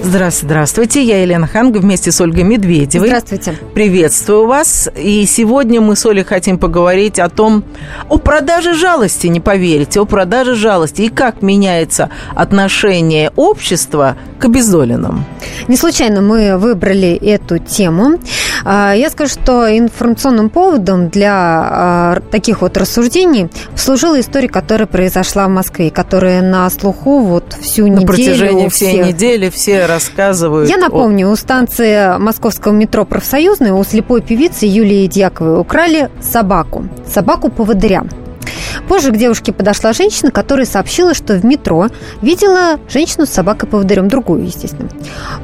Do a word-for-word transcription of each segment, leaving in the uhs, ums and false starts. Здравствуйте, я Елена Ханга вместе с Ольгой Медведевой. Здравствуйте. Приветствую вас. И сегодня мы с Олей хотим поговорить о том, о продаже жалости, не поверите, о продаже жалости и как меняется отношение общества к обездоленным. Не случайно мы выбрали эту тему. Я скажу, что информационным поводом для таких вот рассуждений служила история, которая произошла в Москве, которая на слуху вот всю неделю. На протяжении всей недели все рассказывают. Я напомню, о... у станции московского метро Профсоюзная у слепой певицы Юлии Дьяковой украли собаку, собаку-поводыря. Позже к девушке подошла женщина, которая сообщила, что в метро видела женщину с собакой-поводырем, другую, естественно.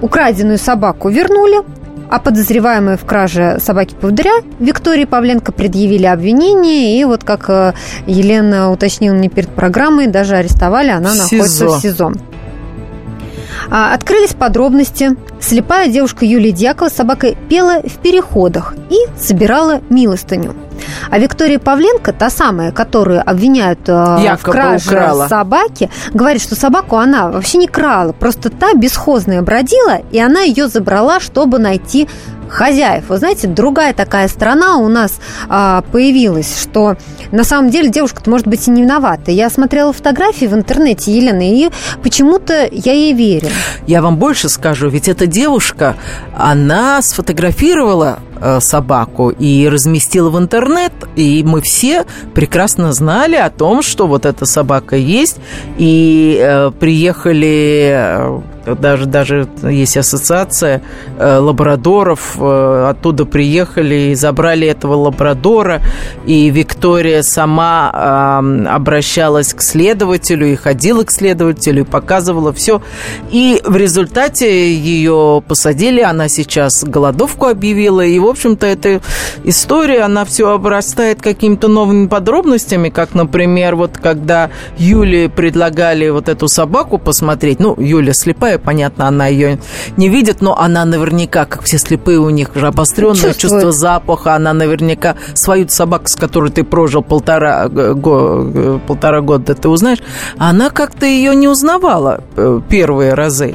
Украденную собаку вернули, а подозреваемые в краже собаки-поводыря Виктории Павленко предъявили обвинение. И вот, как Елена уточнила мне перед программой, даже арестовали, она в находится СИЗО. в СИЗО. Открылись подробности. Слепая девушка Юлия Дьякова с собакой пела в переходах и собирала милостыню. А Виктория Павленко, та самая, которую обвиняют э, в краже украла. собаки, говорит, что собаку она вообще не крала, просто та бесхозная бродила, и она ее забрала, чтобы найти хозяев. Вы знаете, другая такая сторона у нас а, появилась, что на самом деле девушка-то, может быть, и не виновата. Я смотрела фотографии в интернете Елены, и почему-то я ей верю. Я вам больше скажу, ведь эта девушка, она сфотографировала э, собаку и разместила в интернет, и мы все прекрасно знали о том, что вот эта собака есть, и э, приехали... Э, Даже, даже есть ассоциация э, лабрадоров, э, оттуда приехали и забрали этого лабрадора, и Виктория сама э, обращалась к следователю, и ходила к следователю, и показывала все. И в результате ее посадили, она сейчас голодовку объявила, и, в общем-то, эта история, она все обрастает какими-то новыми подробностями, как, например, вот когда Юле предлагали вот эту собаку посмотреть, ну, Юля слепая, понятно, она ее не видит, но она наверняка, как все слепые, у них же обостренное Чувствует. чувство запаха, она наверняка свою собаку, с которой ты прожил полтора, го, полтора года, ты узнаешь, она как-то ее не узнавала первые разы.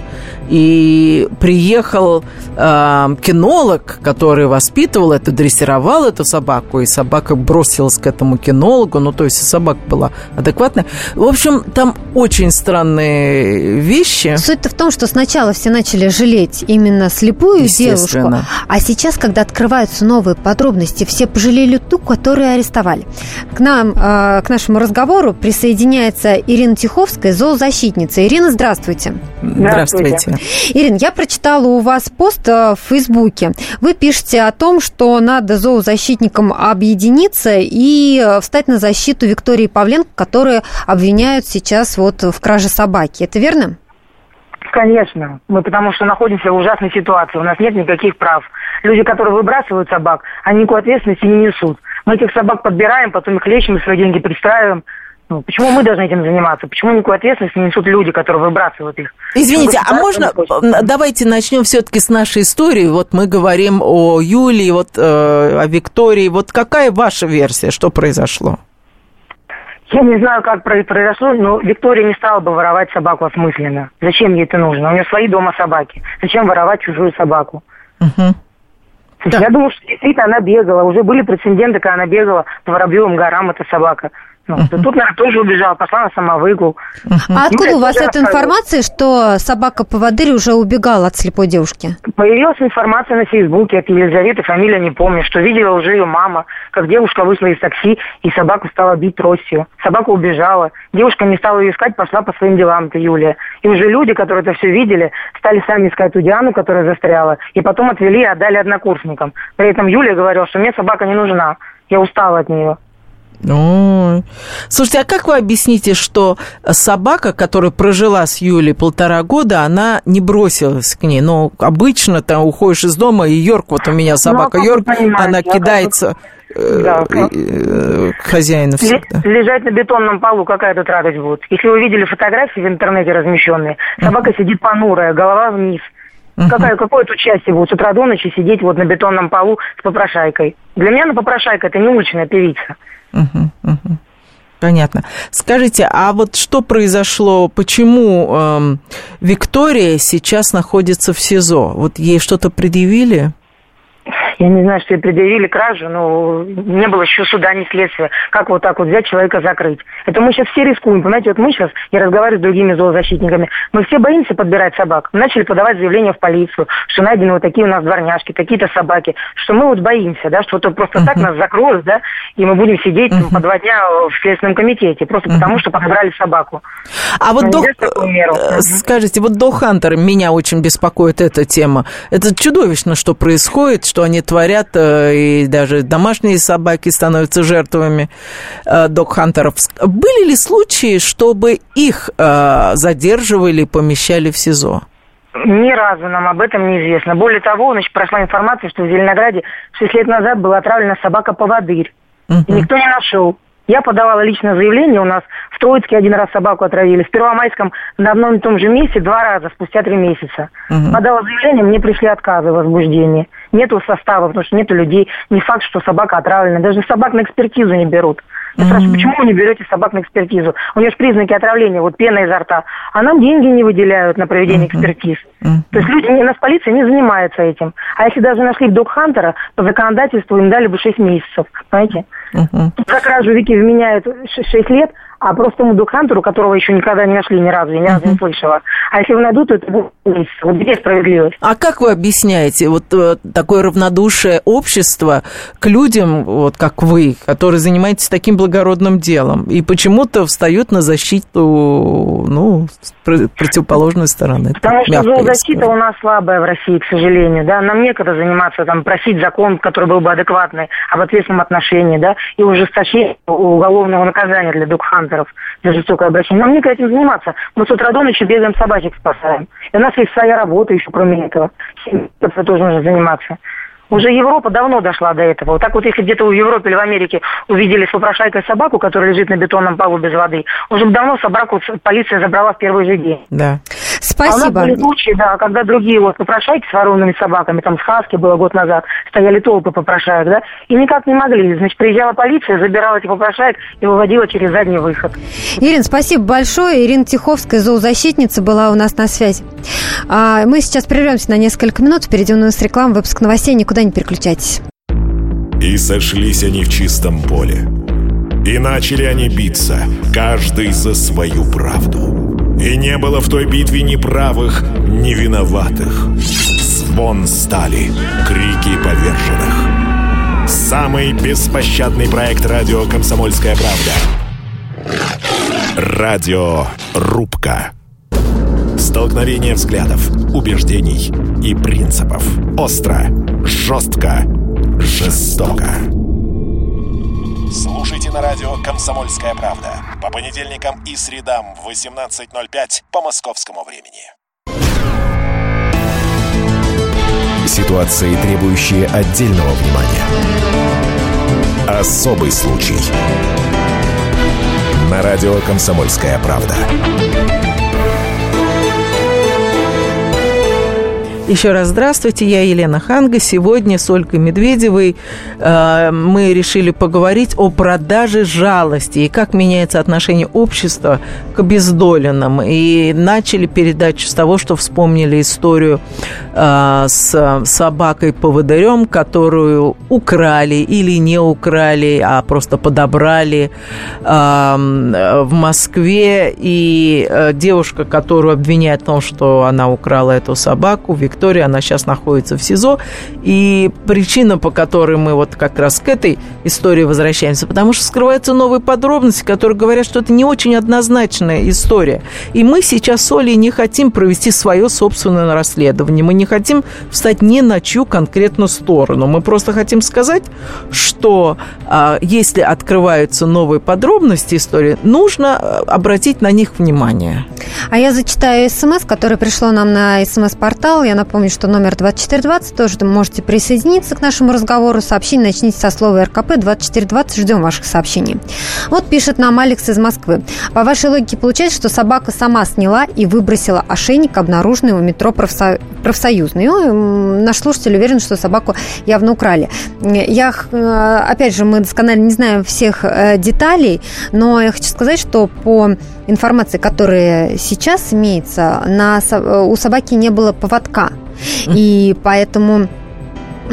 И приехал э, кинолог, который воспитывал это, дрессировал эту собаку, и собака бросилась к этому кинологу, ну, то есть собака была адекватная. В общем, там очень странные вещи. Суть-то в том, что сначала все начали жалеть именно слепую девушку, а сейчас, когда открываются новые подробности, все пожалели ту, которую арестовали. К нам, э, к нашему разговору присоединяется Ирина Тиховская, зоозащитница. Ирина, здравствуйте. Здравствуйте. Здравствуйте. Ирина, я прочитала у вас пост в Фейсбуке. Вы пишете о том, что надо зоозащитникам объединиться и встать на защиту Виктории Павленко, которую обвиняют сейчас вот в краже собаки. Это верно? Конечно. Мы потому что находимся в ужасной ситуации. У нас нет никаких прав. Люди, которые выбрасывают собак, они никакой ответственности не несут. Мы этих собак подбираем, потом их лечим и свои деньги пристраиваем. Ну, почему мы должны этим заниматься? Почему никакой ответственности не несут люди, которые выбрасывают их? Извините, а можно... Давайте начнем все-таки с нашей истории. Вот мы говорим о Юлии, вот, э, о Виктории. Вот какая ваша версия? Что произошло? Я не знаю, как произошло, но Виктория не стала бы воровать собаку осмысленно. Зачем ей это нужно? У нее свои дома собаки. Зачем воровать чужую собаку? Угу. Да. Я думаю, что действительно она бегала. Уже были прецеденты, когда она бегала по Воробьевым горам, эта собака. Ну, uh-huh. Тут, наверное, тоже убежала, пошла на самовыгул. Uh-huh. А откуда ну, у вас эта информация, что собака-поводырь уже убегала от слепой девушки? Появилась информация на Фейсбуке от Елизаветы, фамилия не помню, что видела уже ее мама, как девушка вышла из такси, и собаку стала бить тростью. Собака убежала. Девушка не стала ее искать, пошла по своим делам, это Юлия. И уже люди, которые это все видели, стали сами искать ту Диану, которая застряла, и потом отвели и отдали однокурсникам. При этом Юлия говорила, что мне собака не нужна, я устала от нее. Ой. Слушайте, а как вы объясните, что собака, которая прожила с Юлей полтора года, она не бросилась к ней? Ну, обычно там уходишь из дома, и Йорк, вот у меня собака ну, Йорк, она кидается да, к хозяину всегда. Лежать на бетонном полу, какая тут радость будет? Если вы видели фотографии в интернете размещенные, собака сидит понурая, голова вниз. Uh-huh. Какое, какое тут счастье было с утра до ночи сидеть вот на бетонном полу с попрошайкой. Для меня на попрошайка это не уличная певица. Uh-huh, uh-huh. Понятно. Скажите, а вот что произошло, почему э, Виктория сейчас находится в СИЗО? Вот ей что-то предъявили? Я не знаю, что ей предъявили кражу, но не было еще суда, ни следствия. Как вот так вот взять человека, закрыть? Это мы сейчас все рискуем. Понимаете, вот мы сейчас, я разговариваю с другими зоозащитниками, мы все боимся подбирать собак. Начали подавать заявление в полицию, что найдены вот такие у нас дворняжки, какие-то собаки, что мы вот боимся, да, что вот просто uh-huh. так нас закроют, да, и мы будем сидеть uh-huh. по два дня в Следственном комитете, просто uh-huh. потому что подобрали собаку. А вот до... Скажите, вот до Хантера меня очень беспокоит эта тема. Это чудовищно, что происходит, что они творят, и даже домашние собаки становятся жертвами э, дог-хантеров. Были ли случаи, чтобы их э, задерживали и помещали в СИЗО? Ни разу нам об этом неизвестно. Более того, значит, прошла информация, что в Зеленограде шесть лет назад была отравлена собака-поводырь. Uh-huh. И никто не нашел. Я подавала личное заявление, у нас в Троицке один раз собаку отравили, в Первомайском на одном и том же месте два раза, спустя три месяца. Угу. Подала заявление, мне пришли отказы в возбуждении. Нету состава, потому что нету людей. Не факт, что собака отравлена, даже собак на экспертизу не берут. Я угу. спрашиваю, почему вы не берете собак на экспертизу? У нее же признаки отравления, вот пена изо рта. А нам деньги не выделяют на проведение угу. экспертиз. Угу. То есть люди, у нас полиция не занимается этим. А если даже нашли дог-хантера, по законодательству им дали бы шесть месяцев, понимаете? Uh-huh. За кражу Вики вменяют шесть лет, а просто дог-хантеру, которого еще никогда не нашли ни разу, я ни разу uh-huh. не слышала. А если его найдут, то это будет месяц. Вот где справедливость? А как вы объясняете вот такое равнодушие общества к людям, вот как вы, которые занимаетесь таким благородным делом, и почему-то встают на защиту, ну, противоположной стороны? Потому что зоозащита у нас слабая в России, к сожалению, да. Нам некогда заниматься, там, просить закон, который был бы адекватный, об ответственном отношении, да, и ужесточение уголовного наказания для дог-хантеров за жестокое обращение. Нам некогда этим заниматься. Мы с утра до ночи бегаем, собачек спасаем. И у нас есть своя работа еще, кроме этого. Всем этим тоже нужно заниматься. Уже Европа давно дошла до этого. Вот так вот, если где-то в Европе или в Америке увидели с попрошайкой собаку, которая лежит на бетонном полу без воды, уже давно собаку полиция забрала в первый же день. Да. Спасибо. А у нас были случаи, да, когда другие вот попрошайки с воровными собаками, там с хаски было год назад, стояли толпы попрошаек, да, и никак не могли. Значит, приезжала полиция, забирала этих попрошаек и выводила через задний выход. Ирина, спасибо большое. Ирина Тиховская, зоозащитница, была у нас на связи. А, мы сейчас прервемся на несколько минут. Впереди у нас реклама, выпуск новостей. Никуда не переключайтесь. И сошлись они в чистом поле. И начали они биться, каждый за свою правду. И не было в той битве ни правых, ни виноватых. Звон стали, крики поверженных. Самый беспощадный проект радио «Комсомольская правда». Радио «Рубка». Столкновение взглядов, убеждений и принципов. Остро, жестко, жестоко. Слушайте на радио «Комсомольская правда» по понедельникам и средам в восемнадцать ноль пять по московскому времени. Ситуации, требующие отдельного внимания. Особый случай. На радио «Комсомольская правда». Еще раз здравствуйте, я Елена Ханга. Сегодня с Ольгой Медведевой э, мы решили поговорить о продаже жалости и как меняется отношение общества к обездоленным. И начали передачу с того, что вспомнили историю э, с собакой-поводырем, которую украли или не украли, а просто подобрали э, в Москве. И э, девушка, которую обвиняют в том, что она украла эту собаку, Виктория, она сейчас находится в СИЗО. И причина, по которой мы вот как раз к этой истории возвращаемся, потому что скрываются новые подробности, которые говорят, что это не очень однозначная история. И мы сейчас с Олей не хотим провести свое собственное расследование. Мы не хотим встать ни на чью конкретную сторону. Мы просто хотим сказать, что если открываются новые подробности истории, нужно обратить на них внимание. А я зачитаю смс, которое пришло нам на смс-портал. Я напомню, что номер двадцать четыре двадцать, тоже можете присоединиться к нашему разговору. Сообщение начните со слова РКП двадцать четыре двадцать. Ждем ваших сообщений. Вот пишет нам Алекс из Москвы. По вашей логике получается, что собака сама сняла и выбросила ошейник, обнаруженный у метро Профсо... профсоюзную. Наш слушатель уверен, что собаку явно украли. Я, опять же, мы досконально не знаем всех деталей, но я хочу сказать, что по информации, которая сейчас имеется, на, у собаки не было поводка. И поэтому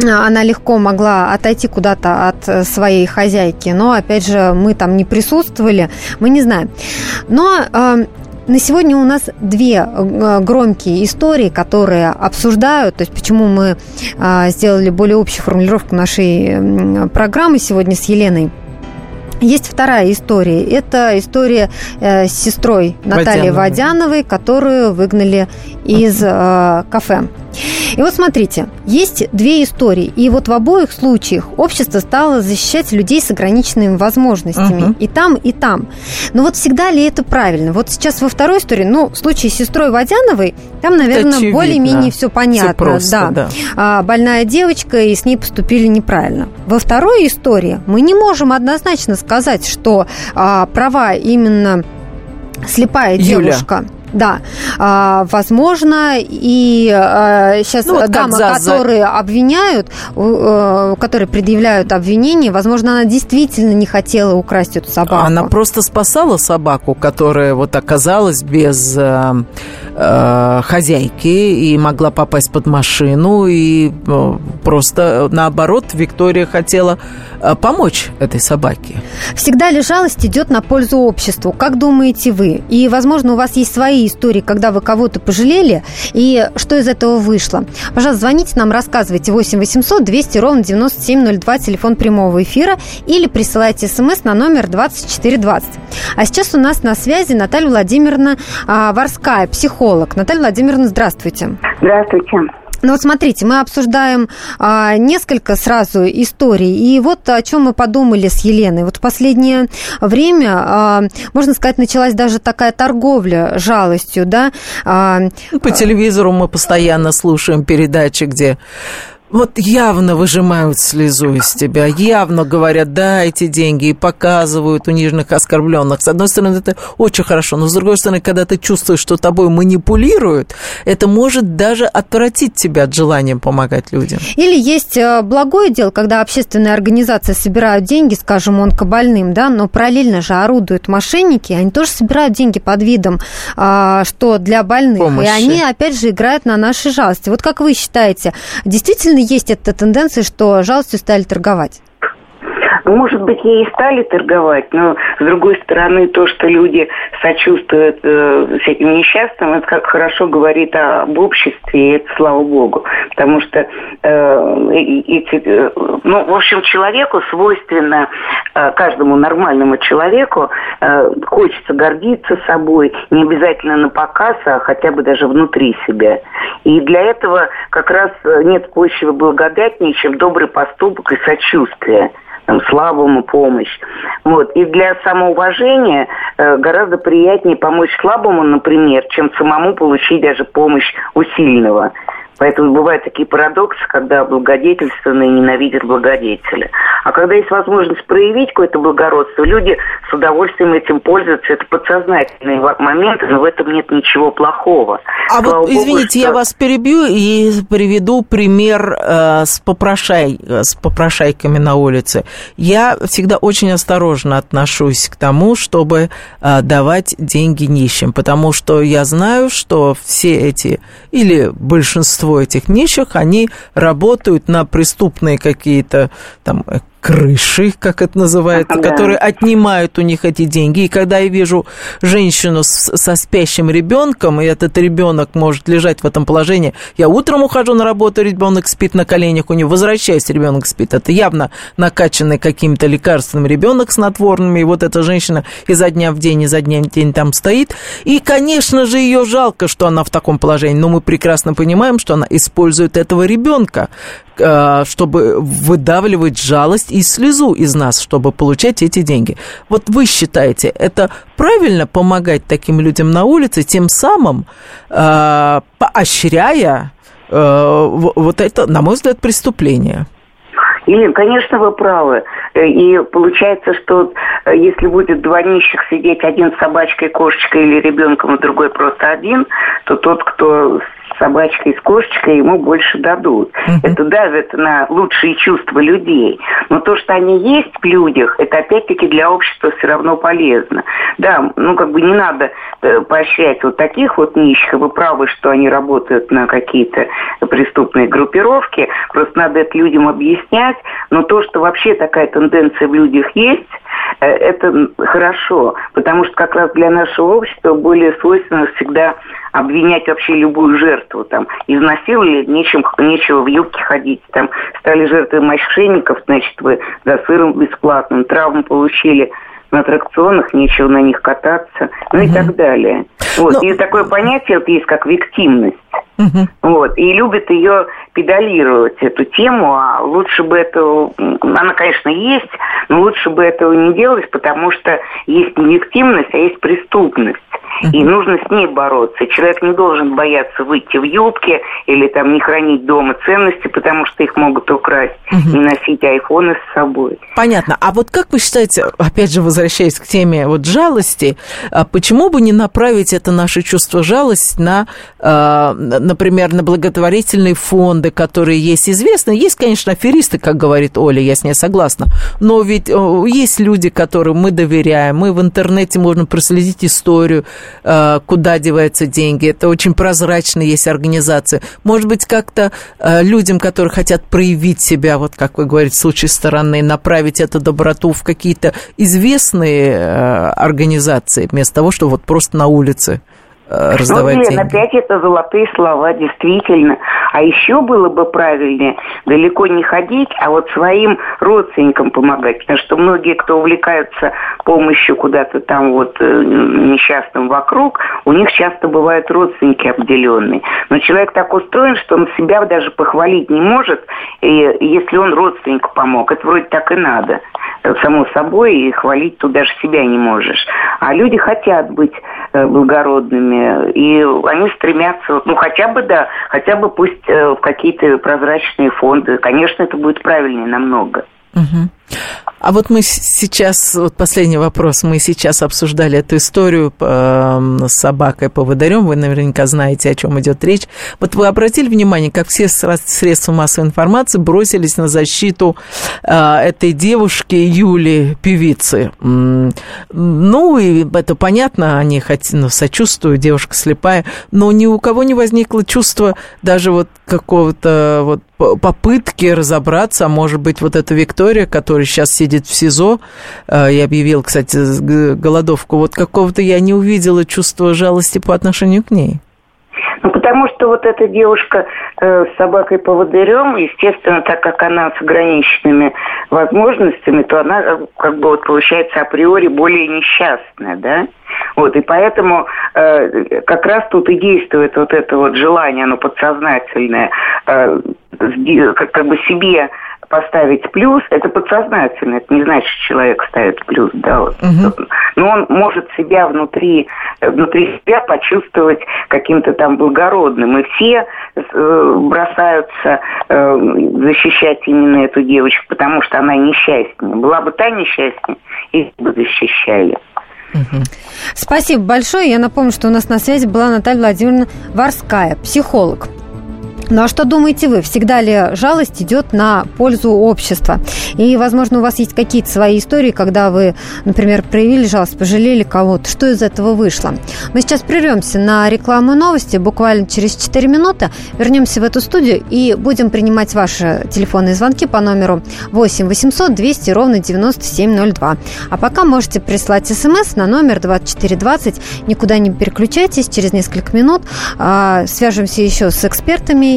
она легко могла отойти куда-то от своей хозяйки. Но, опять же, мы там не присутствовали, мы не знаем. Но... На сегодня у нас две громкие истории, которые обсуждают, то есть почему мы сделали более общую формулировку нашей программы сегодня с Еленой. Есть вторая история. Это история с сестрой Натальи Водяновой, Водяновой которую выгнали из кафе. И вот смотрите, есть две истории. И вот в обоих случаях общество стало защищать людей с ограниченными возможностями. Uh-huh. И там, и там. Но вот всегда ли это правильно? Вот сейчас во второй истории, ну, в случае с сестрой Водяновой, там, наверное, более-менее все понятно. Все просто, да. Да. Больная девочка, и с ней поступили неправильно. Во второй истории мы не можем однозначно сказать, что а, права именно слепая Юля. девушка... Да, а, возможно, и а, сейчас ну, вот дамы, за, которые за... обвиняют, а, которые предъявляют обвинение, возможно, она действительно не хотела украсть эту собаку. Она просто спасала собаку, которая вот оказалась без а, а, хозяйки и могла попасть под машину, и а, просто, наоборот, Виктория хотела а, помочь этой собаке. Всегда ли жалость идет на пользу обществу? Как думаете вы? И, возможно, у вас есть свои истории, когда вы кого-то пожалели, и что из этого вышло. Пожалуйста, звоните нам, рассказывайте восемь восемьсот двести ровно девяносто семь ноль два, телефон прямого эфира, или присылайте смс на номер двадцать четыре двадцать. А сейчас у нас на связи Наталья Владимировна а, Варская, психолог. Наталья Владимировна, здравствуйте. Здравствуйте. Ну вот смотрите, мы обсуждаем а, несколько сразу историй, и вот о чем мы подумали с Еленой. Вот в последнее время, а, можно сказать, началась даже такая торговля жалостью, да? А, По телевизору мы постоянно слушаем передачи, где... Вот явно выжимают слезу из тебя, явно говорят, дайте деньги, и показывают униженных, оскорбленных. С одной стороны, это очень хорошо, но с другой стороны, когда ты чувствуешь, что тобой манипулируют, это может даже отвратить тебя от желания помогать людям. Или есть благое дело, когда общественные организации собирают деньги, скажем, онкобольным, да, но параллельно же орудуют мошенники, они тоже собирают деньги под видом, что для больных. Помощи. И они, опять же, играют на нашей жалости. Вот как вы считаете, действительно есть эта тенденция, что жалостью стали торговать? Может быть, не и стали торговать, но, с другой стороны, то, что люди сочувствуют э, всяким несчастным, это как хорошо говорит об обществе, и это слава богу. Потому что, э, эти, э, ну, в общем, человеку свойственно, э, каждому нормальному человеку, э, хочется гордиться собой, не обязательно на показ, а хотя бы даже внутри себя. И для этого как раз нет почвы благодатнее, чем добрый поступок и сочувствие. Там, слабому помощь. Вот. И для самоуважения э, гораздо приятнее помочь слабому, например, чем самому получить даже помощь у сильного. Поэтому бывают такие парадоксы, когда благодетельственные ненавидят благодетеля. А когда есть возможность проявить какое-то благородство, люди с удовольствием этим пользуются. Это подсознательные моменты, но в этом нет ничего плохого. А Слава вот, Богу, извините, что... я вас перебью и приведу пример э, с, попрошай, с попрошайками на улице. Я всегда очень осторожно отношусь к тому, чтобы э, давать деньги нищим, потому что я знаю, что все эти или большинство этих нищих, они работают на преступные какие-то там крыши, как это называется, да. которые отнимают у них эти деньги. И когда я вижу женщину с, со спящим ребенком, и этот ребенок может лежать в этом положении, я утром ухожу на работу, ребенок спит на коленях у него, возвращаюсь, ребенок спит. Это явно накачанный каким-то лекарством ребенок снотворными, и вот эта женщина изо дня в день, изо дня в день там стоит. И, конечно же, ее жалко, что она в таком положении, но мы прекрасно понимаем, что она использует этого ребенка, чтобы выдавливать жалость и слезу из нас, чтобы получать эти деньги. Вот вы считаете, это правильно помогать таким людям на улице, тем самым э, поощряя э, вот это, на мой взгляд, преступление? Елена, конечно, вы правы. И получается, что если будет два нищих сидеть, один с собачкой, кошечкой или ребенком, а другой просто один, то тот, кто с собачкой, с кошечкой, ему больше дадут. Mm-hmm. Это давит на лучшие чувства людей. Но то, что они есть в людях, это опять-таки для общества все равно полезно. Да, ну как бы не надо поощрять вот таких вот нищих. Вы правы, что они работают на какие-то преступные группировки. Просто надо это людям объяснять. Но то, что вообще такая тенденция в людях есть, это хорошо, потому что как раз для нашего общества более свойственно всегда обвинять вообще любую жертву. Там, изнасиловали, нечем, нечего в юбке ходить. Там, стали жертвой мошенников, значит, вы за сыром бесплатным, травму получили на аттракционах, нечего на них кататься, ну и угу. так далее. Вот. Но... И такое понятие вот есть, как виктимность. Угу. Вот. И любят ее педалировать, эту тему, а лучше бы этого, она, конечно, есть, но лучше бы этого не делать, потому что есть не виктимность, а есть преступность. Угу. И нужно с ней бороться. Человек не должен бояться выйти в юбке или там не хранить дома ценности, потому что их могут украсть, угу. не носить айфоны с собой. Понятно. А вот как вы считаете, опять же, возвращаясь к теме вот жалости, почему бы не направить это наше чувство жалости на, например, на благотворительные фонды, которые есть известны. Есть, конечно, аферисты, как говорит Оля, я с ней согласна. Но ведь есть люди, которым мы доверяем. Мы в интернете можем проследить историю, куда деваются деньги. Это очень прозрачно, есть организации. Может быть, как-то людям, которые хотят проявить себя, вот как вы говорите, в случае стороны, направить эту доброту в какие-то известные организации, вместо того, чтобы вот просто на улице раздавать ну, Елена, деньги. Опять это золотые слова, действительно. А еще было бы правильнее далеко не ходить, а вот своим родственникам помогать. Потому что многие, кто увлекаются помощью куда-то там вот несчастным вокруг, у них часто бывают родственники обделенные. Но человек так устроен, что он себя даже похвалить не может, и если он родственнику помог. Это вроде так и надо. Само собой, и хвалить тут даже себя не можешь. А люди хотят быть благородными, и они стремятся, ну, хотя бы, да, хотя бы пусть в какие-то прозрачные фонды. Конечно, это будет правильнее намного. Угу. А вот мы сейчас, вот последний вопрос, мы сейчас обсуждали эту историю с собакой-поводырем, вы наверняка знаете, о чем идет речь. Вот вы обратили внимание, как все средства массовой информации бросились на защиту этой девушки Юли, певицы. Ну, и это понятно, они хоть, ну, сочувствуют, девушка слепая, но ни у кого не возникло чувства даже вот какого-то вот попытки разобраться, может быть, вот эта Виктория, которая сейчас сидит в СИЗО, я объявила, кстати, голодовку, вот какого-то я не увидела чувства жалости по отношению к ней. Ну, потому что вот эта девушка э, с собакой-поводырем, естественно, так как она с ограниченными возможностями, то она, как бы, вот, получается, априори более несчастная, да? Вот, и поэтому э, как раз тут и действует вот это вот желание, оно подсознательное, э, как, как бы себе поставить плюс, это подсознательно, это не значит, что человек ставит плюс, да, вот. Угу. Но он может себя внутри, внутри себя почувствовать каким-то там благородным, и все э, бросаются э, защищать именно эту девочку, потому что она несчастная. Была бы та несчастная, их бы защищали. Угу. Спасибо большое. Я напомню, что у нас на связи была Наталья Владимировна Варская, психолог. Ну а что думаете вы? Всегда ли жалость идет на пользу общества? И, возможно, у вас есть какие-то свои истории, когда вы, например, проявили жалость, пожалели кого-то. Что из этого вышло? Мы сейчас прервемся на рекламу и новости. Буквально через четыре минуты вернемся в эту студию и будем принимать ваши телефонные звонки по номеру восемь восемьсот двести ровно девяносто семь ноль два. А пока можете прислать смс на номер двадцать четыре двадцать. Никуда не переключайтесь. Через несколько минут э, свяжемся еще с экспертами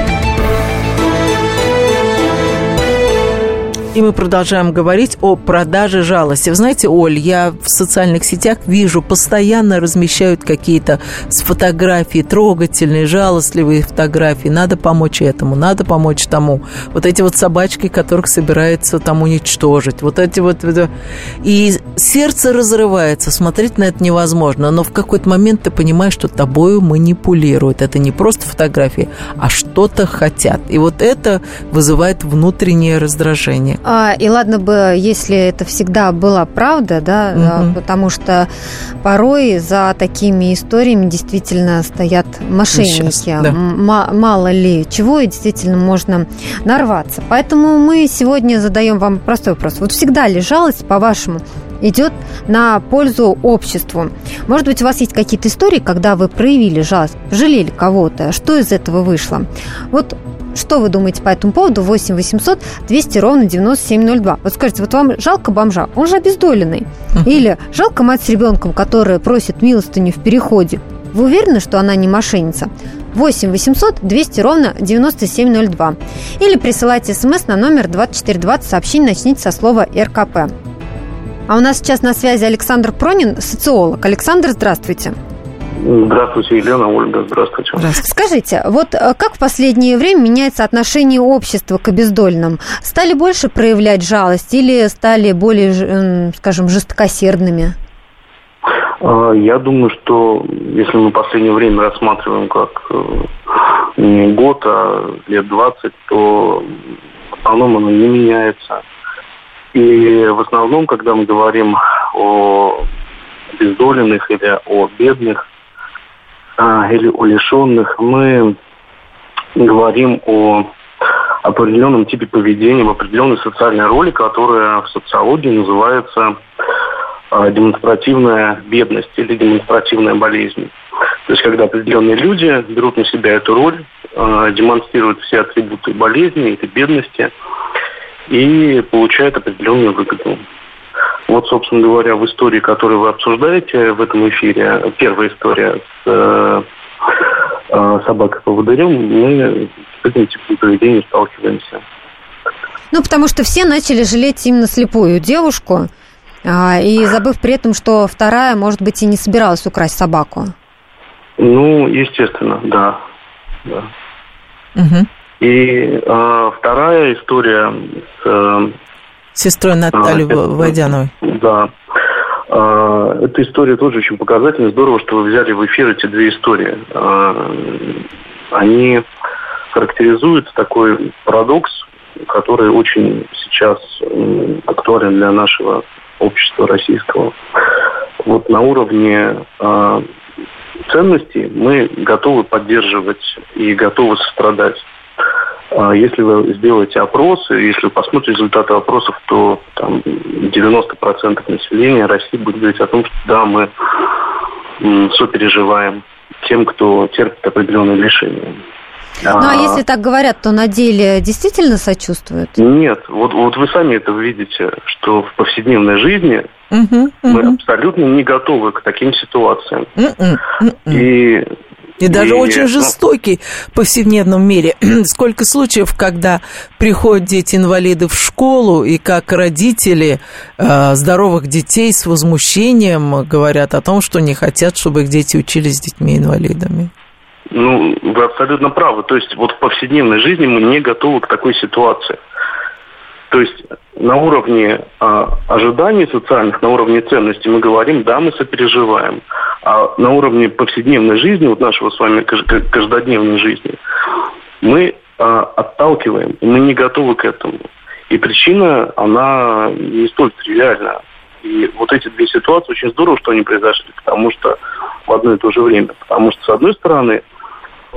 И мы продолжаем говорить о продаже жалости. Вы знаете, Оль, я в социальных сетях вижу, постоянно размещают какие-то фотографии, трогательные, жалостливые фотографии. Надо помочь этому, надо помочь тому. Вот эти вот собачки, которых собирается там уничтожить. Вот эти вот... И сердце разрывается, смотреть на это невозможно. Но в какой-то момент ты понимаешь, что тобою манипулируют. Это не просто фотографии, а что-то хотят. И вот это вызывает внутреннее раздражение. А, и ладно бы, если это всегда была правда, да, угу. потому что порой за такими историями действительно стоят мошенники. Сейчас, да. М- мало ли чего, и действительно можно нарваться. Поэтому мы сегодня задаем вам простой вопрос. Вот всегда ли жалость, по-вашему, идет на пользу обществу? Может быть, у вас есть какие-то истории, когда вы проявили жалость, жалели кого-то? Что из этого вышло? Вот что вы думаете по этому поводу? восемь восемьсот двести ровно девяносто семь ноль два. Вот скажите, вот вам жалко бомжа? Он же обездоленный. Или жалко мать с ребенком, которая просит милостыню в переходе? Вы уверены, что она не мошенница? восемь восемьсот двести ровно девяносто семь ноль два. Или присылайте смс на номер двадцать четыре двадцать, сообщение начните со слова «РКП». А у нас сейчас на связи Александр Пронин, социолог. Александр, здравствуйте. Здравствуйте, Елена, Ольга, здравствуйте. здравствуйте. Скажите, вот как в последнее время меняется отношение общества к обездоленным? Стали больше проявлять жалость или стали более, скажем, жестокосердными? Я думаю, что если мы в последнее время рассматриваем как не год, а лет двадцать, то в основном оно не меняется. И в основном, когда мы говорим о обездоленных или о бедных, или о лишенных, мы говорим о определенном типе поведения, об определенной социальной роли, которая в социологии называется демонстративная бедность или демонстративная болезнь. То есть, когда определенные люди берут на себя эту роль, демонстрируют все атрибуты болезни или бедности и получают определенную выгоду. Вот, собственно говоря, в истории, которую вы обсуждаете в этом эфире, первая история с э, э, собакой-поводырем, мы с этим типом поведения сталкиваемся. Ну, потому что все начали жалеть именно слепую девушку, э, и забыв при этом, что вторая, может быть, и не собиралась украсть собаку. Ну, естественно, да. да. Угу. И э, вторая история с... Э, сестрой Натальи а, Водяновой. Да. А, эта история тоже очень показательна. Здорово, что вы взяли в эфир эти две истории. А, они характеризуют такой парадокс, который очень сейчас актуален для нашего общества российского. Вот на уровне а, ценностей мы готовы поддерживать и готовы сострадать. Если вы сделаете опросы, если вы посмотрите результаты опросов, то там, девяносто процентов населения России будет говорить о том, что да, мы сопереживаем тем, кто терпит определенные лишения. Ну а, а если так говорят, то на деле действительно сочувствуют? Нет, вот, вот вы сами это видите, что в повседневной жизни угу, мы угу. абсолютно не готовы к таким ситуациям. У-у, у-у. И... И даже и... очень жестокий в повседневном мире. Сколько случаев, когда приходят дети-инвалиды в школу, и как родители э, здоровых детей с возмущением говорят о том, что не хотят, чтобы их дети учились с детьми-инвалидами. Ну, вы абсолютно правы. То есть вот в повседневной жизни мы не готовы к такой ситуации. То есть на уровне э, ожиданий социальных, на уровне ценностей мы говорим, да, мы сопереживаем. А на уровне повседневной жизни, вот нашего с вами каждодневной жизни, мы э, отталкиваем, мы не готовы к этому. И причина, она не столь тривиальна. И вот эти две ситуации, очень здорово, что они произошли, потому что в одно и то же время. Потому что, с одной стороны,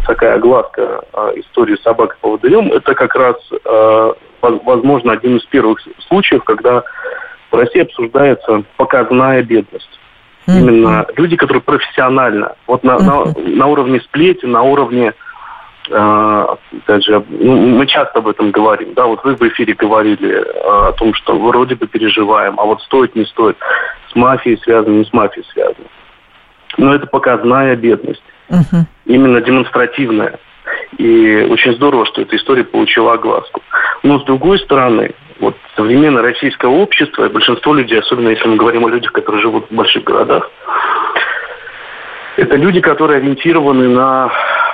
такая огласка э, истории собак поводырем, это как раз... Э, возможно, один из первых случаев, когда в России обсуждается показная бедность. Mm-hmm. Именно люди, которые профессионально, вот на, mm-hmm. на, на уровне сплети, на уровне, э, опять же, ну, мы часто об этом говорим, да, вот вы в эфире говорили э, о том, что вроде бы переживаем, а вот стоит, не стоит, с мафией связано, не с мафией связано. Но это показная бедность, mm-hmm. именно демонстративная. И очень здорово, что эта история получила огласку. Но, с другой стороны, Вот современное российское общество, и большинство людей, особенно если мы говорим о людях, которые живут в больших городах, это люди, которые ориентированы на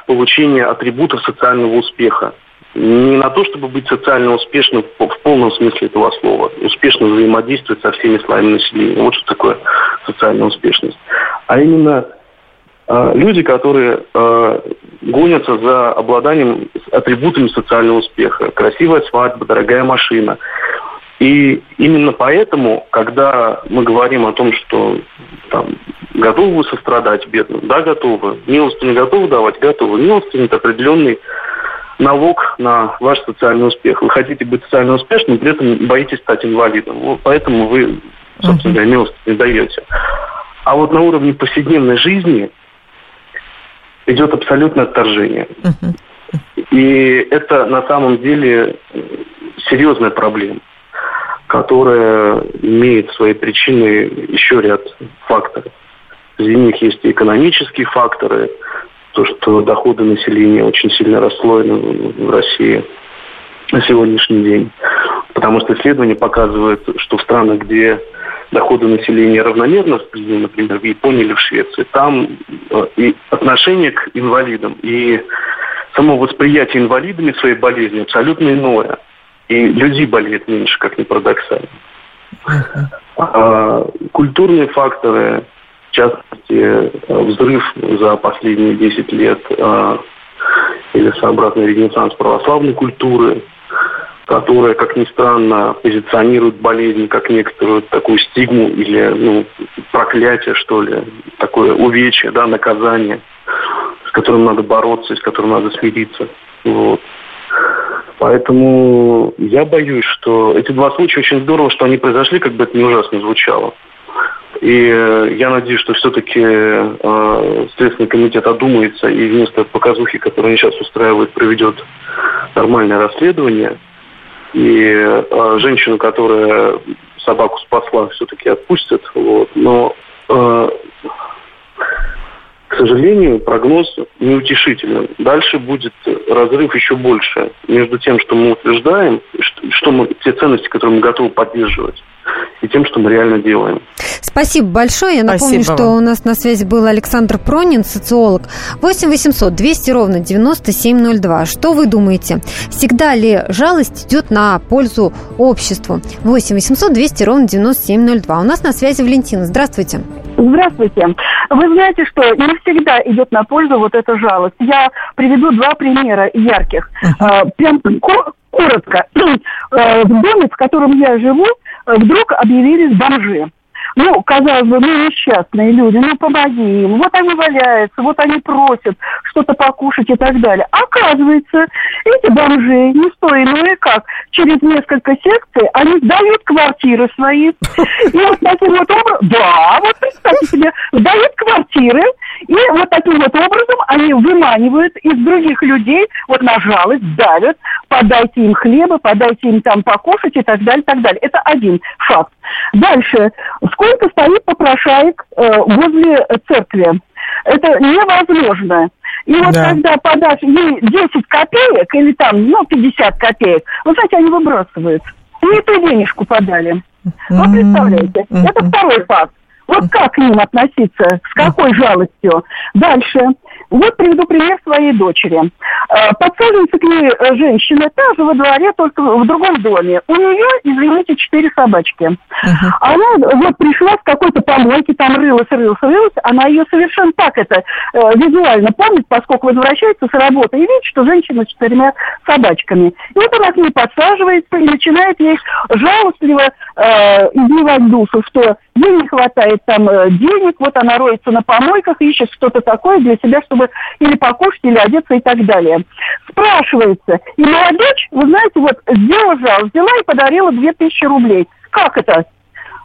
получение атрибутов социального успеха. Не на то, чтобы быть социально успешным в полном смысле этого слова, успешно взаимодействовать со всеми слоями населения. Вот что такое социальная успешность. А именно э, люди, которые э, гонятся за обладанием атрибутами социального успеха. Красивая свадьба, дорогая машина. И именно поэтому, когда мы говорим о том, что там, готовы вы сострадать бедным, да, готовы. Милостыню готовы давать, готовы. Милостыню – это определенный налог на ваш социальный успех. Вы хотите быть социально успешным, при этом боитесь стать инвалидом. Вот поэтому вы, собственно говоря, милостыню не даете. А вот на уровне повседневной жизни идет абсолютное отторжение. Uh-huh. И это на самом деле серьезная проблема, которая имеет свои причины еще ряд факторов. Среди них есть и экономические факторы, то, что доходы населения очень сильно расслоены в России на сегодняшний день. Потому что исследования показывают, что в странах, где доходы населения равномерно распределены, например, в Японии или в Швеции, там и отношение к инвалидам, и само восприятие инвалидами своей болезни абсолютно иное. И людей болеет меньше, как ни парадоксально. А культурные факторы, в частности, взрыв за последние десять лет или сообразный ренессанс православной культуры, которая, как ни странно, позиционирует болезнь как некоторую такую стигму или ну, проклятие, что ли, такое увечье, да, наказание, с которым надо бороться, с которым надо смириться. Вот. Поэтому я боюсь, что эти два случая очень здорово, что они произошли, как бы это не ужасно звучало. И я надеюсь, что все-таки э, Следственный комитет одумается и вместо показухи, которую они сейчас устраивают, проведет нормальное расследование. И э, женщину, которая собаку спасла, все-таки отпустят. Вот. Но, э, к сожалению, прогноз неутешителен. Дальше будет разрыв еще больше между тем, что мы утверждаем, что мы, те ценности, которые мы готовы поддерживать, и тем, что мы реально делаем. Спасибо большое. Я напомню, Спасибо. Что у нас на связи был Александр Пронин, социолог. восемь восемьсот двести ровно девяносто семь ноль два. Что вы думаете? Всегда ли жалость идет на пользу обществу? восемь восемьсот двести ровно девяносто семь ноль два. У нас на связи Валентина. Здравствуйте. Здравствуйте. Вы знаете, что не всегда идет на пользу вот эта жалость. Я приведу два примера ярких. Uh-huh. Прям коротко. В доме, в котором я живу, вдруг объявились бомжи. Ну, казалось бы, ну, несчастные люди, ну, помоги им. Вот они валяются, вот они просят что-то покушать и так далее. Оказывается, эти бомжи, не стоя, ну и как, через несколько секций они сдают квартиры свои. И вот таким вот образом, да, вот представьте себе, сдают квартиры, и вот таким вот образом они выманивают из других людей, вот на жалость давят, подайте им хлеба, подайте им там покушать и так далее, так далее. Это один факт. Дальше. Сколько стоит попрошаек э, возле церкви? Это невозможно. И вот да. Когда подашь ей десять копеек или там, ну, пятьдесят копеек, вот, знаете, они выбрасывают. И не ту денежку подали. Вот представляете, mm-hmm. это второй факт. Вот как к ним относиться, с какой жалостью? Дальше. Вот приведу пример своей дочери. Подсаживается к ней женщина, та же во дворе, только в другом доме. У нее, извините, четыре собачки. Uh-huh. Она вот пришла с какой-то помойки, там рылась, рылась, рылась. Она ее совершенно так это визуально помнит, поскольку возвращается с работы и видит, что женщина с четырьмя собачками. И вот она к ней подсаживается и начинает ей жалостливо э, изливать душу, что ей не хватает там денег, вот она роется на помойках, ищет что-то такое для себя, чтобы или покушать, или одеться и так далее. Спрашивается, и моя дочь, вы знаете, вот сделала жал, взяла и подарила две тысячи рублей. Как это?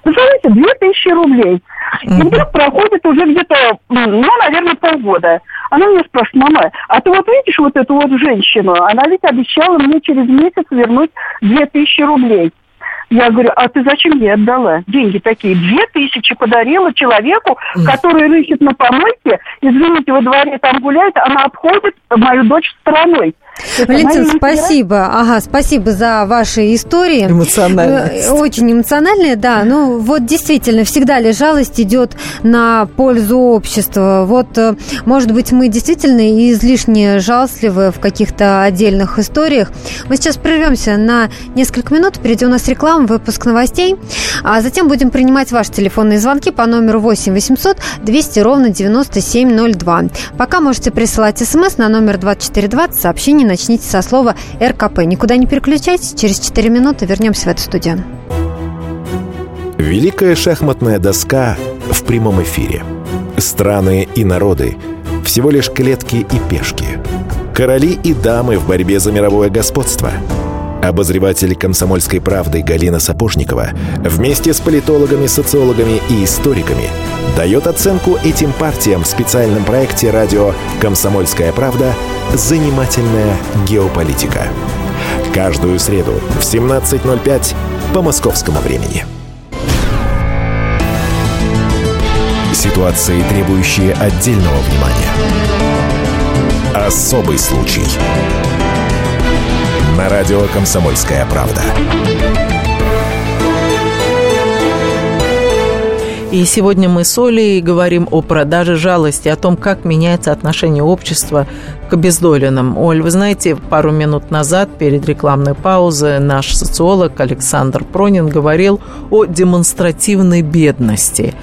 Вы знаете, две тысячи рублей. И вдруг проходит уже где-то, ну, наверное, полгода. Она меня спрашивает: мама, а ты вот видишь вот эту вот женщину? Она ведь обещала мне через месяц вернуть две тысячи рублей. Я говорю, а ты зачем ей отдала деньги такие? Две тысячи подарила человеку, который рыщет на помойке, извините, во дворе там гуляет, она обходит мою дочь стороной. Валентин, спасибо. Ага, спасибо за ваши истории. Эмоциональные. Очень эмоциональные, да. Ну, вот действительно, всегда ли жалость идет на пользу общества? Вот, может быть, мы действительно излишне жалостливы в каких-то отдельных историях. Мы сейчас прервемся на несколько минут. Впереди у нас реклама, выпуск новостей. А затем будем принимать ваши телефонные звонки по номеру восемь восемьсот двести ровно девяносто семь ноль два. Пока можете присылать смс на номер двадцать четыре двадцать, сообщение начните со слова эр ка пэ. Никуда не переключайтесь, через четыре минуты вернемся в эту студию. Великая шахматная доска в прямом эфире. Страны и народы – всего лишь клетки и пешки. Короли и дамы в борьбе за мировое господство. Обозреватель «Комсомольской правды» Галина Сапожникова вместе с политологами, социологами и историками дает оценку этим партиям в специальном проекте радио «Комсомольская правда. Занимательная геополитика». Каждую среду в семнадцать ноль пять по московскому времени. Ситуации, требующие отдельного внимания. Особый случай. На радио «Комсомольская правда». И сегодня мы с Олей говорим о продаже жалости, о том, как меняется отношение общества к обездоленным. Оль, вы знаете, пару минут назад, перед рекламной паузой, наш социолог Александр Пронин говорил о демонстративной бедности.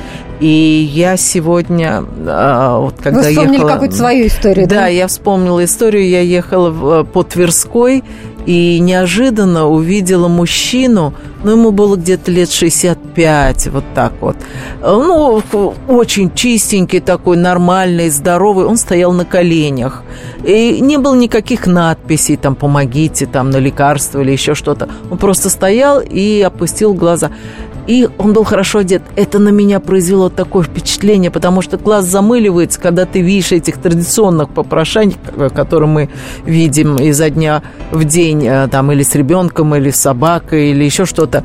И я сегодня, вот когда ехала... Вы вспомнили ехала, какую-то свою историю, да? Да, я вспомнила историю. Я ехала по Тверской и неожиданно увидела мужчину, ну, ему было где-то лет шестьдесят пять, вот так вот. Ну, очень чистенький такой, нормальный, здоровый. Он стоял на коленях. И не было никаких надписей, там, помогите, там, на лекарство или еще что-то. Он просто стоял и опустил глаза. И он был хорошо одет. Это на меня произвело такое впечатление, потому что глаз замыливается, когда ты видишь этих традиционных попрошайников, которые мы видим изо дня в день, там, или с ребенком, или с собакой, или еще что-то.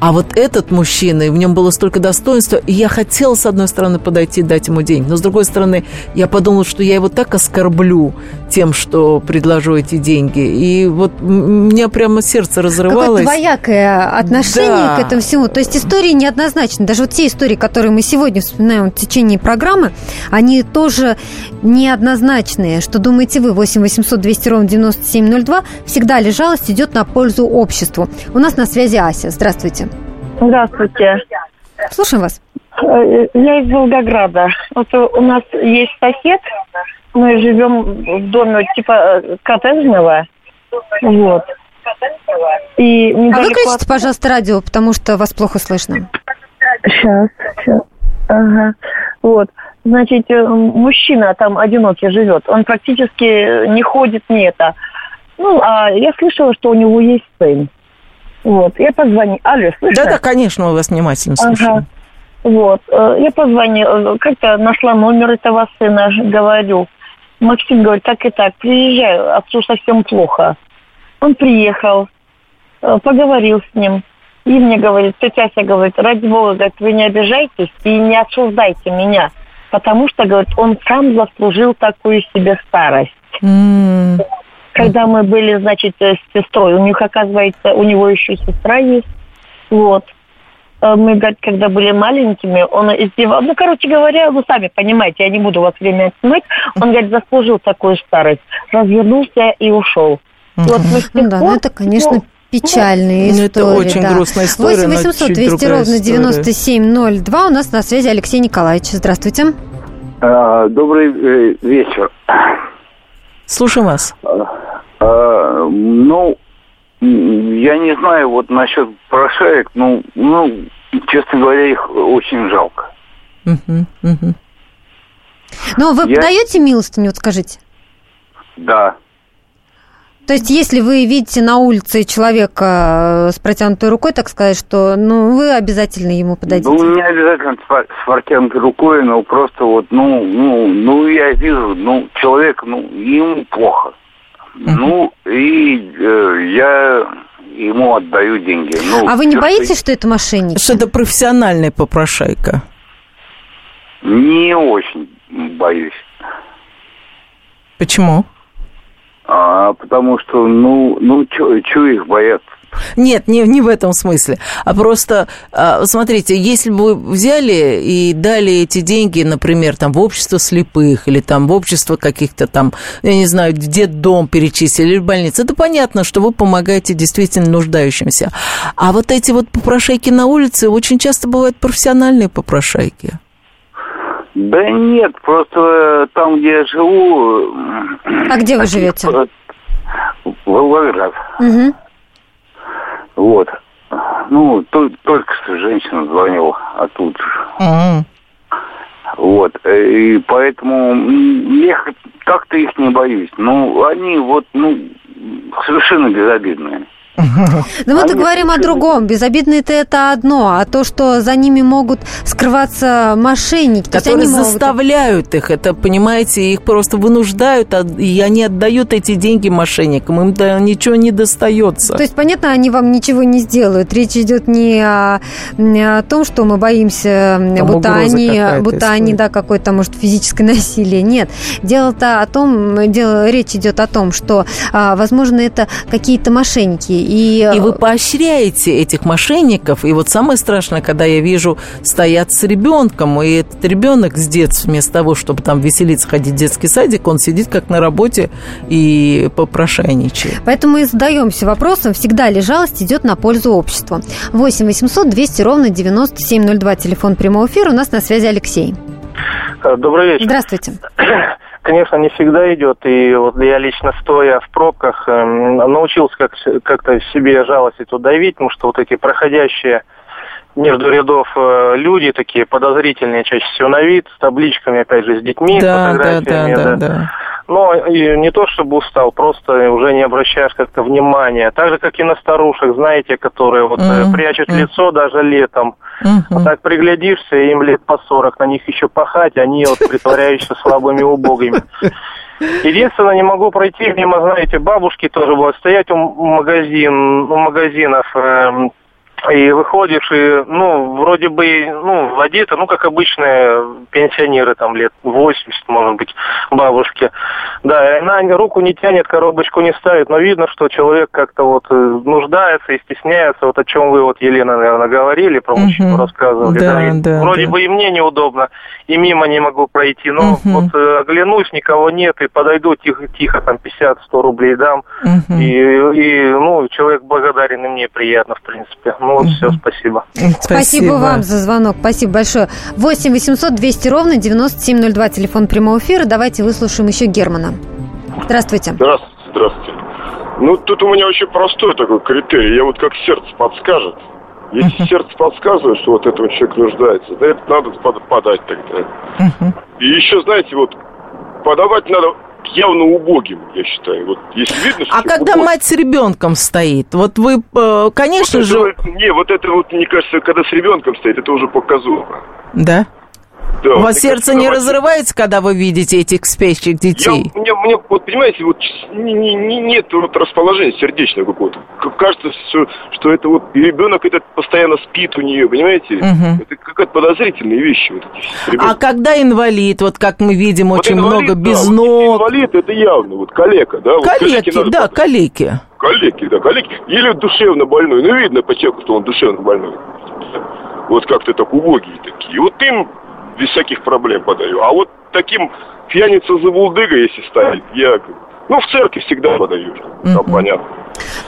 А вот этот мужчина, и в нем было столько достоинства, и я хотела, с одной стороны, подойти и дать ему денег, но, с другой стороны, я подумала, что я его так оскорблю тем, что предложу эти деньги. И вот у меня прямо сердце разрывалось. Какое-то двоякое отношение, да, к этому всему. То есть истории неоднозначны. Даже вот те истории, которые мы сегодня вспоминаем в течение программы, они тоже неоднозначные. Что думаете вы? восемь восемьсот двести ровно девяносто семь ноль два. Всегда ли жалость идет на пользу обществу? У нас на связи Ася. Здравствуйте. Здравствуйте. Слушаем вас. Я из Волгограда. Вот у нас есть сосед. Мы живем в доме типа коттеджного. Вот. И а выключите, от... пожалуйста, радио, потому что вас плохо слышно. Сейчас, сейчас. Ага. Вот. Значит, мужчина там одинокий живет. Он практически не ходит, не это. Ну, а я слышала, что у него есть сын. Вот. Я позвонила. Алло, слышно? Да-да, конечно, мы вас внимательно слышали. Ага. Вот. Я позвонила. Как-то нашла номер этого сына. Говорю. Максим говорит, так и так. Приезжай, отцу совсем плохо. Он приехал, поговорил с ним. И мне говорит, тетя Ася говорит, ради бога, говорит, вы не обижайтесь и не осуждайте меня. Потому что, говорит, он сам заслужил такую себе старость. Mm. Когда мы были, значит, с сестрой, у них, оказывается, у него еще сестра есть. Вот. Мы, говорит, когда были маленькими, он издевался. Ну, короче говоря, вы сами понимаете, я не буду вас время отнимать. Он, говорит, заслужил такую старость. Развернулся и ушел. Вот, ну, да, ну это, конечно, печальная история. Это очень, да, грустная история. восемь восемьсот двести ровно девяносто семь ноль два. У нас на связи Алексей Николаевич. Здравствуйте. Добрый вечер. Слушаем вас. Ну, я не знаю, вот насчет прошаек, ну, ну, честно говоря, их очень жалко. Угу, угу. Ну, вы я... подаете милостыню, вот скажите? Да. То есть, если вы видите на улице человека с протянутой рукой, так сказать, что, ну, вы обязательно ему подадите? Ну, не обязательно с протянутой рукой, но просто вот, ну, ну, ну, я вижу, ну, человек, ну, ему плохо. Uh-huh. Ну, и э, я ему отдаю деньги. Ну, а вы не боитесь, что это мошенники? Что это профессиональная попрошайка? Не очень боюсь. Почему? а, потому что, ну, ну чё, чё их боятся? Нет, не, не в этом смысле, а просто, смотрите, если бы вы взяли и дали эти деньги, например, там, в общество слепых или там в общество каких-то там, я не знаю, детдом перечислили, или больницы, это понятно, что вы помогаете действительно нуждающимся. А вот эти вот попрошайки на улице очень часто бывают профессиональные попрошайки. Да нет, просто там, где я живу... А где вы живете? В Зеленоград. Угу. Вот. Ну, тут, только что женщина звонила, а тут же. Mm-hmm. Вот. И поэтому я так-то их не боюсь. Ну, они вот, ну, совершенно безобидные. Но мы-то говорим о другом. Безобидные-то это одно, а то, что за ними могут скрываться мошенники. Которые заставляют их, это, понимаете, их просто вынуждают, и они отдают эти деньги мошенникам, им ничего не достается. То есть, понятно, они вам ничего не сделают. Речь идет не о, не о том, что мы боимся, будто они, будто они, да, какое-то, может, физическое насилие. Нет. Дело-то о том, дело, речь идет о том, что, возможно, это какие-то мошенники. И... и вы поощряете этих мошенников. И вот самое страшное, когда я вижу, стоят с ребенком, и этот ребенок с детства, вместо того, чтобы там веселиться, ходить в детский садик, он сидит как на работе и попрошайничает. Поэтому и задаемся вопросом, всегда ли жалость идет на пользу обществу. восемь восемьсот двести ровно девяносто семь ноль два, телефон прямого эфира. У нас на связи Алексей. Добрый вечер. Здравствуйте. Конечно, не всегда идет, и вот я лично, стоя в пробках, научился как- как-то в себе жалость эту давить, потому что вот эти проходящие между рядов люди, такие подозрительные чаще всего на вид, с табличками, опять же, с детьми, да, с фотографиями. Да, да, да, да. Да. Но и не то чтобы устал, просто уже не обращаешь как-то внимания. Так же, как и на старушек, знаете, которые вот mm-hmm. прячут mm-hmm. лицо даже летом. Mm-hmm. А так приглядишься, им лет по сорок, на них еще пахать, они вот притворяются слабыми убогими. Единственное, не могу пройти мимо, знаете, бабушки тоже будут стоять у магазин, у магазинов, эм, и выходишь, и, ну, вроде бы, ну, одеты, ну, как обычные пенсионеры, там, лет восемьдесят, может быть, бабушки. Да, и она руку не тянет, коробочку не ставит, но видно, что человек как-то вот нуждается и стесняется, вот о чем вы, вот, Елена, наверное, говорили, про мужчину угу. рассказывали. Да, да, да, вроде да. бы и мне неудобно, и мимо не могу пройти, но угу. вот оглянусь, никого нет, и подойду тихо-тихо, там, пятьдесят сто рублей дам, угу. и, и, ну, человек благодарен, и мне приятно, в принципе. Ну, вот, все, спасибо. спасибо. Спасибо вам за звонок. Спасибо большое. восемь восемьсот двести ровно девяносто семь ноль два, телефон прямого эфира. Давайте выслушаем еще Германа. Здравствуйте. Здравствуйте. Здравствуйте. Ну, тут у меня очень простой такой критерий. Я вот как сердце подскажет. Если uh-huh. сердце подсказывает, что вот этому человек нуждается, да, это надо подать тогда. Uh-huh. И еще, знаете, вот подавать надо... явно убогим, я считаю. Вот, если видно, что а когда убогим. Мать с ребенком стоит, вот вы, конечно вот же... Вот, не, вот это вот, мне кажется, когда с ребенком стоит, это уже показуха. Да? Да, у вас сердце кажется, не разрывается, когда вы видите этих спящих детей? Я, мне, мне, вот понимаете, вот не, не, нет вот расположения сердечного какого-то. Кажется, что, что это вот ребенок этот постоянно спит у нее, понимаете? Угу. Это какая-то подозрительная вещь. Вот, а когда инвалид, вот как мы видим, вот очень инвалид, много без да, ног. Вот, инвалид, это явно вот калека, да? Калеки, вот, да, калеки. Калеки, да, калеки. Или душевно больной. Ну, видно по человеку, что он душевно больной. Вот как-то так убогие такие. Вот им... без всяких проблем подаю. А вот таким пьяница-забулдыга, если ставить, я... Ну, в церкви всегда подаю. Mm-hmm. Там понятно.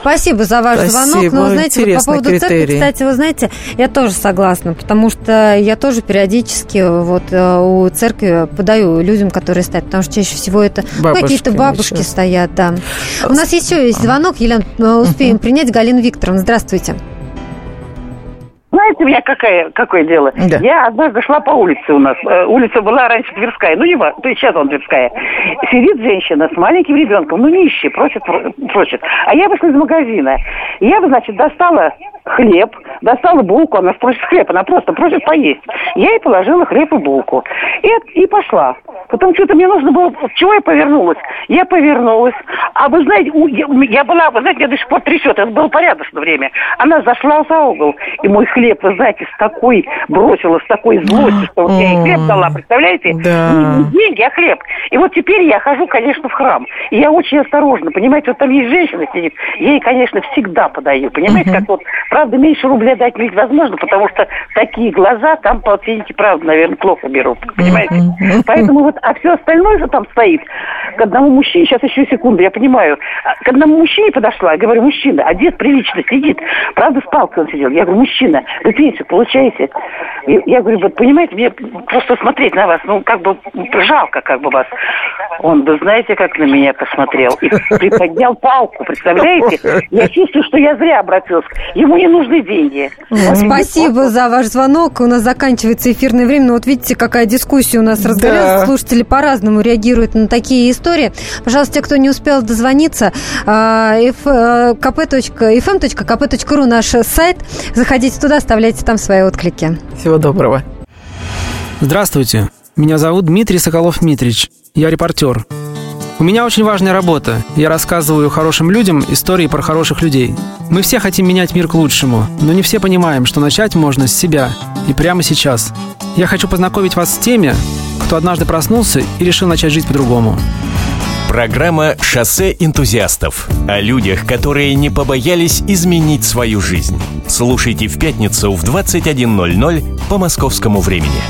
Спасибо за ваш Спасибо. звонок. Но, знаете, вот по поводу критерий. церкви, кстати, вы знаете, я тоже согласна, потому что я тоже периодически вот у церкви подаю людям, которые стоят, потому что чаще всего это бабушки, ну, какие-то бабушки еще. стоят, да. У нас еще есть звонок, Елена, успеем mm-hmm. принять. Галину Викторовну, здравствуйте. Знаете, у меня какая, какое дело? Да. Я однажды шла по улице у нас. Улица была раньше Тверская. Ну, не важно. То есть сейчас она Тверская. Сидит женщина с маленьким ребенком. Ну, нищий. Просит, просит. А я вышла из магазина. Я, значит, достала хлеб, достала булку, она просит хлеб, она просто просит поесть. Я ей положила хлеб и булку. И, и пошла. Потом что-то мне нужно было... Чего я повернулась? Я повернулась. А вы знаете, я была, вы знаете, меня до сих пор трясет. Это было порядочное время. Она зашла за угол. И мой хлеб, вы знаете, с такой бросила, с такой злостью, что вот я ей хлеб дала, представляете? Да. Не деньги, а хлеб. И вот теперь я хожу, конечно, в храм. И я очень осторожна, понимаете, вот там есть женщина сидит, я ей, конечно, всегда подаю, понимаете, uh-huh. как вот, правда, меньше рубля дать невозможно, потому что такие глаза там, по оценке, правда, наверное, плохо берут, понимаете? Uh-huh. Поэтому вот, а все остальное, что там стоит, к одному мужчине, сейчас еще секунду, я понимаю, к одному мужчине подошла, я говорю, мужчина, одет прилично, сидит, правда, с палкой он сидел, я говорю, мужчина, вы пенсию получаете? И я говорю, вот, понимаете, мне просто смотреть на вас, ну, как бы, жалко, как бы вас. Он, вы знаете, как на меня посмотрел и приподнял палку, представляете? Я чувствую, что я зря обратилась. Ему не нужны деньги. Спасибо за ваш звонок. У нас заканчивается эфирное время. Но вот видите, какая дискуссия у нас разгорелась. Да. Слушатели по-разному реагируют на такие истории. Пожалуйста, те, кто не успел дозвониться, эф эм точка кп точка ру наш сайт. Заходите туда, оставляйте там свои отклики. Всего доброго. Здравствуйте. Меня зовут Дмитрий Соколов-Митрич. Я репортер. У меня очень важная работа. Я рассказываю хорошим людям истории про хороших людей. Мы все хотим менять мир к лучшему, но не все понимаем, что начать можно с себя. И прямо сейчас. Я хочу познакомить вас с теми, кто однажды проснулся и решил начать жить по-другому. Программа «Шоссе энтузиастов» о людях, которые не побоялись изменить свою жизнь. Слушайте в пятницу в двадцать один ноль ноль по московскому времени.